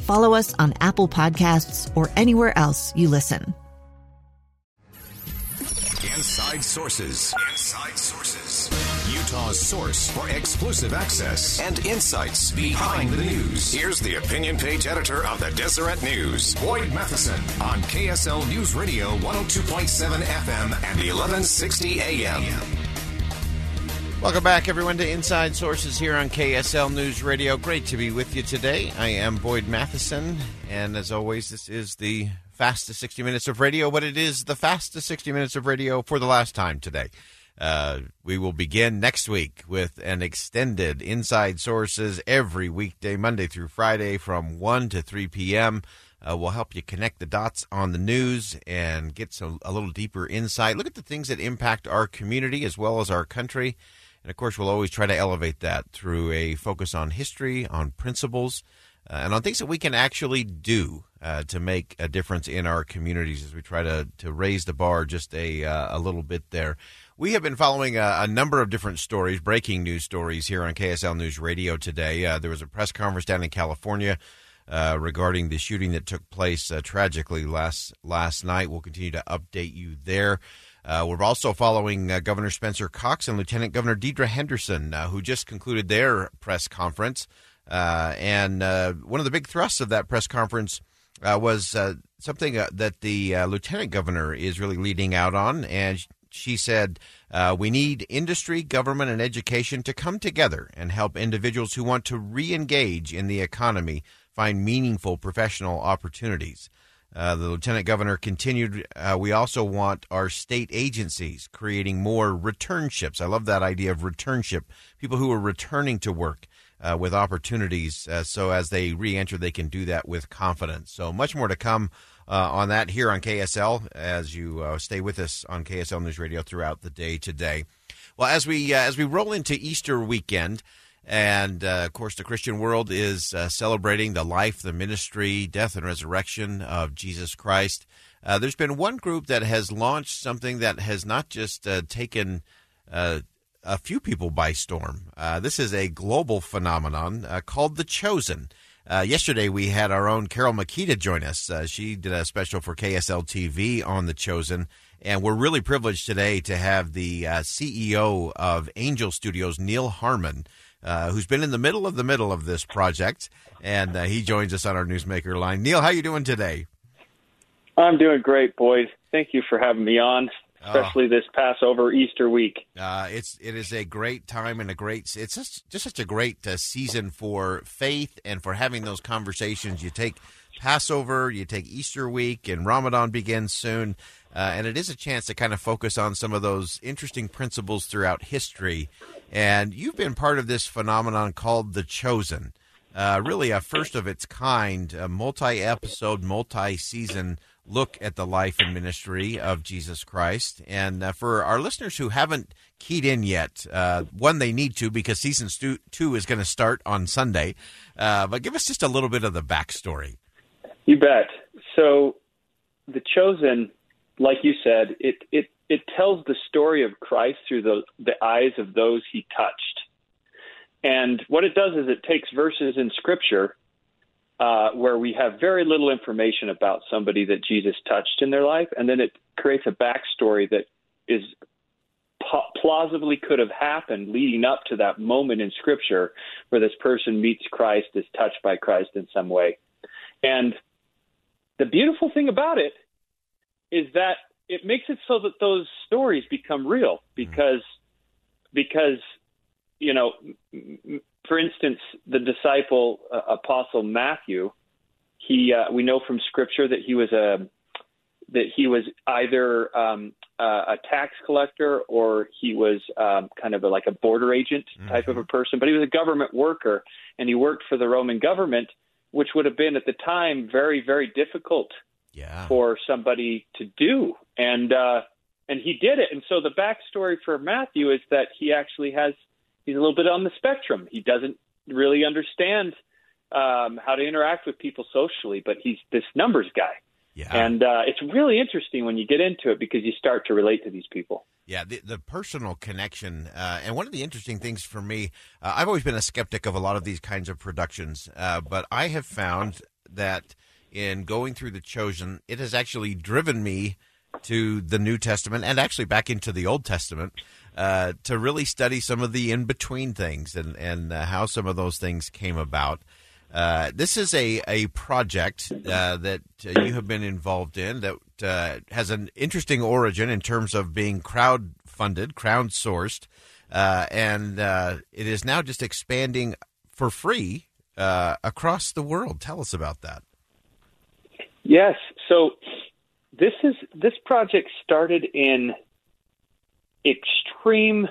Follow us on Apple Podcasts or anywhere else you listen. Inside Sources. Utah's source for exclusive access and insights behind the news. Here's the opinion page editor of the Deseret News, Boyd Matheson, on KSL News Radio 102.7 FM and 1160 AM. Welcome back, everyone, to Inside Sources here on KSL News Radio. Great to be with you today. I am Boyd Matheson, and as always, this is the fastest 60 minutes of radio, but it is the fastest 60 minutes of radio for the last time today. We will begin next week with an extended Inside Sources every weekday, Monday through Friday from 1 to 3 p.m. We'll help you connect the dots on the news and get a little deeper insight. Look at the things that impact our community as well as our country. And, of course, we'll always try to elevate that through a focus on history, on principles, and on things that we can actually do to make a difference in our communities as we try to raise the bar just a little bit there. We have been following a number of different stories, breaking news stories here on KSL News Radio today. There was a press conference down in California regarding the shooting that took place tragically last night. We'll continue to update you there. We're also following Governor Spencer Cox and Lieutenant Governor Deidre Henderson, who just concluded their press conference. And one of the big thrusts of that press conference was something that the lieutenant governor is really leading out on. And she said, we need industry, government, and education to come together and help individuals who want to re-engage in the economy find meaningful professional opportunities. The lieutenant governor continued, we also want our state agencies creating more returnships. I love that idea of returnship, people who are returning to work with opportunities. So as they reenter, they can do that with confidence. So much more to come on that here on KSL as you stay with us on KSL News Radio throughout the day today. Well, as we roll into Easter weekend, and, of course, the Christian world is celebrating the life, the ministry, death, and resurrection of Jesus Christ. There's been one group that has launched something that has not just taken a few people by storm. This is a global phenomenon called The Chosen. Yesterday, we had our own Carol Makita join us. She did a special for KSL TV on The Chosen. And we're really privileged today to have the CEO of Angel Studios, Neil Harmon, who's been in the middle of this project, and he joins us on our Newsmaker line. Neil, how you doing today? I'm doing great, Boyd. Thank you for having me on, especially this Passover Easter week. It is a great time and it's just such a great season for faith and for having those conversations. You take Passover, you take Easter week, and Ramadan begins soon, and it is a chance to kind of focus on some of those interesting principles throughout history. And you've been part of this phenomenon called The Chosen, really a first of its kind, a multi-episode, multi-season look at the life and ministry of Jesus Christ. And for our listeners who haven't keyed in yet, one, they need to because season two is going to start on Sunday. But give us just a little bit of the backstory. You bet. So The Chosen, like you said, it tells the story of Christ through the eyes of those he touched. And what it does is it takes verses in Scripture where we have very little information about somebody that Jesus touched in their life, and then it creates a backstory that is plausibly could have happened leading up to that moment in Scripture where this person meets Christ, is touched by Christ in some way. And the beautiful thing about it is that it makes it so that those stories become real because you know, for instance, the disciple Apostle Matthew, we know from Scripture that he was either a tax collector or he was kind of like a border agent type of a person, but he was a government worker, and he worked for the Roman government, which would have been at the time very, very difficult for somebody to do. And he did it. And so the backstory for Matthew is that he's a little bit on the spectrum. He doesn't really understand how to interact with people socially, but he's this numbers guy. Yeah. And it's really interesting when you get into it because you start to relate to these people. Yeah, the personal connection. And one of the interesting things for me, I've always been a skeptic of a lot of these kinds of productions, but I have found that in going through The Chosen, it has actually driven me to the New Testament and actually back into the Old Testament to really study some of the in-between things and how some of those things came about. This is a project that you have been involved in that has an interesting origin in terms of being crowdsourced, and it is now just expanding for free across the world. Tell us about that. Yes. So this project started in extreme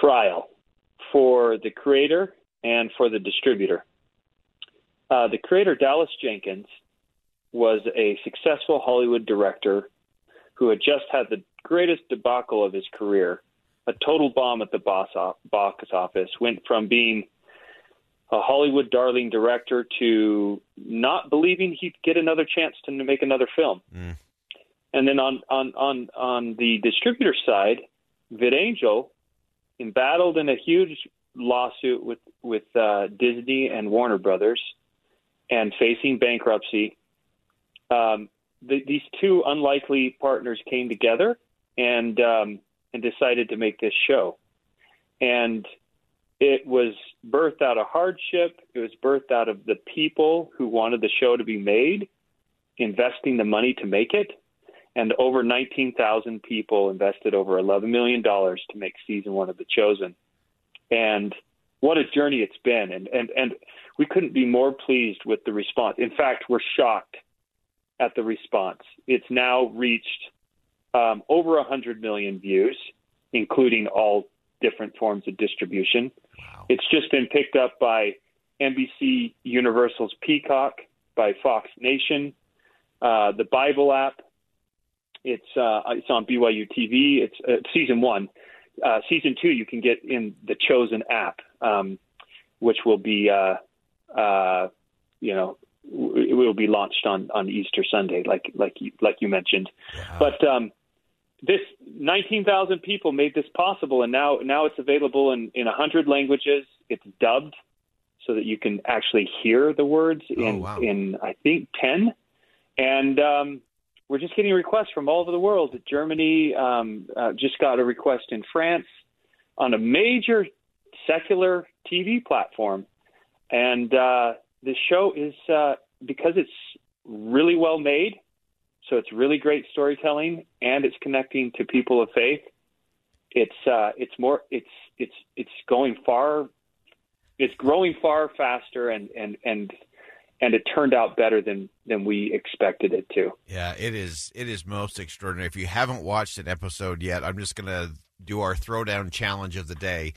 trial for the creator and for the distributor. The creator, Dallas Jenkins, was a successful Hollywood director who had just had the greatest debacle of his career, a total bomb at the box office, went from being a Hollywood darling director to not believing he'd get another chance to make another film. Mm. And then on the distributor side, VidAngel embattled in a huge lawsuit with Disney and Warner Brothers and facing bankruptcy. These two unlikely partners came together and decided to make this show. And it was birthed out of hardship. It was birthed out of the people who wanted the show to be made, investing the money to make it. And over 19,000 people invested over $11 million to make season one of The Chosen. And what a journey it's been. And we couldn't be more pleased with the response. In fact, we're shocked at the response. It's now reached over 100 million views, including all different forms of distribution. Wow. It's just been picked up by NBC Universal's Peacock, by Fox Nation, the Bible app. It's on BYU TV. It's season one. Season two, you can get in the Chosen app, which will be, it will be launched on Easter Sunday, like you mentioned. Wow. But this 19,000 people made this possible, and now it's available in 100 languages. It's dubbed so that you can actually hear the words in I think 10, and. We're just getting requests from all over the world. Germany just got a request in France on a major secular TV platform. And the show is, because it's really well made, so it's really great storytelling, and it's connecting to people of faith. It's going far. It's growing far faster and it turned out better than we expected it to. Yeah, it is most extraordinary. If you haven't watched an episode yet, I'm just going to do our throwdown challenge of the day.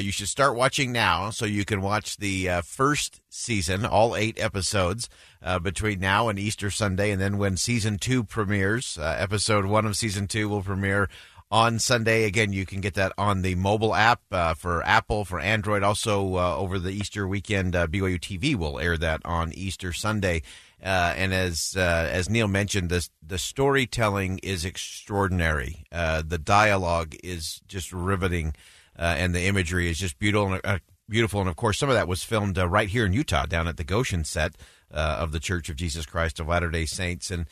You should start watching now so you can watch the first season, all 8 episodes, between now and Easter Sunday. And then when season 2 premieres, episode 1 of season 2 will premiere on Sunday. Again, you can get that on the mobile app for Apple, for Android. Also, over the Easter weekend, BYU TV will air that on Easter Sunday. And as Neil mentioned, the storytelling is extraordinary. The dialogue is just riveting, and the imagery is just beautiful. Beautiful, and of course, some of that was filmed right here in Utah, down at the Goshen set of the Church of Jesus Christ of Latter-day Saints. And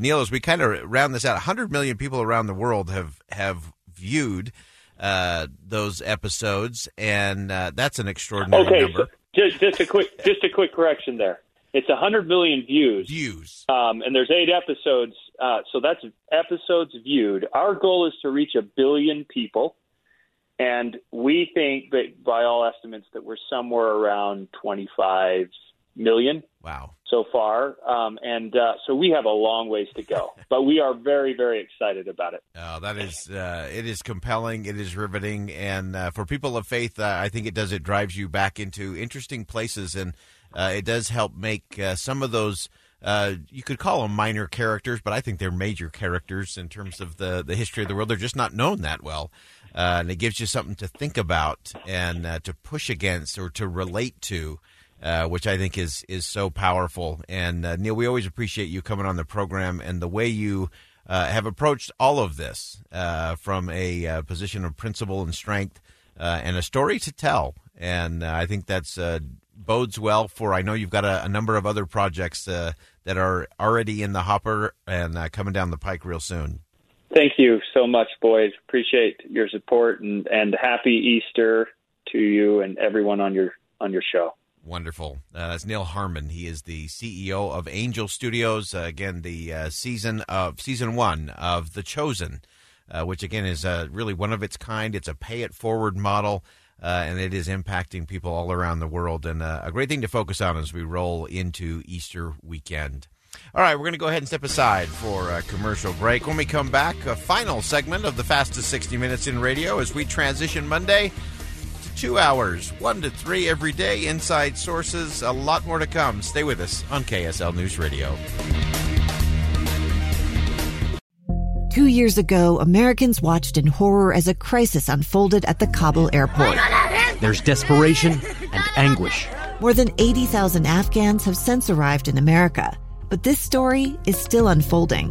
Neil, as we kind of round this out, 100 million people around the world have viewed those episodes, and that's an extraordinary number. So just a quick correction there. It's 100 million views. And there's 8 episodes. So that's episodes viewed. Our goal is to reach 1 billion people. And we think that by all estimates that we're somewhere around 25 million. Wow. So far. So we have a long ways to go, but we are very, very excited about it. It is compelling. It is riveting. And for people of faith, I think it drives you back into interesting places. And it does help make some of those, you could call them minor characters, but I think they're major characters in terms of the history of the world. They're just not known that well. And it gives you something to think about and to push against or to relate to, which I think is so powerful. And, Neil, we always appreciate you coming on the program and the way you have approached all of this from a position of principle and strength and a story to tell. And I think that's bodes well for, I know you've got a number of other projects that are already in the hopper and coming down the pike real soon. Thank you so much, boys. Appreciate your support and happy Easter to you and everyone on your show. Wonderful. That's Neil Harmon. He is the CEO of Angel Studios. Again, the season one of The Chosen, which again is really one of its kind. It's a pay it forward model. And it is impacting people all around the world, and a great thing to focus on as we roll into Easter weekend. All right, we're going to go ahead and step aside for a commercial break. When we come back, a final segment of the fastest 60 minutes in radio as we transition Monday to 2 hours, 1 to 3 every day, inside sources, a lot more to come. Stay with us on KSL News Radio. 2 years ago, Americans watched in horror as a crisis unfolded at the Kabul airport. There's desperation and anguish. More than 80,000 Afghans have since arrived in America, but this story is still unfolding.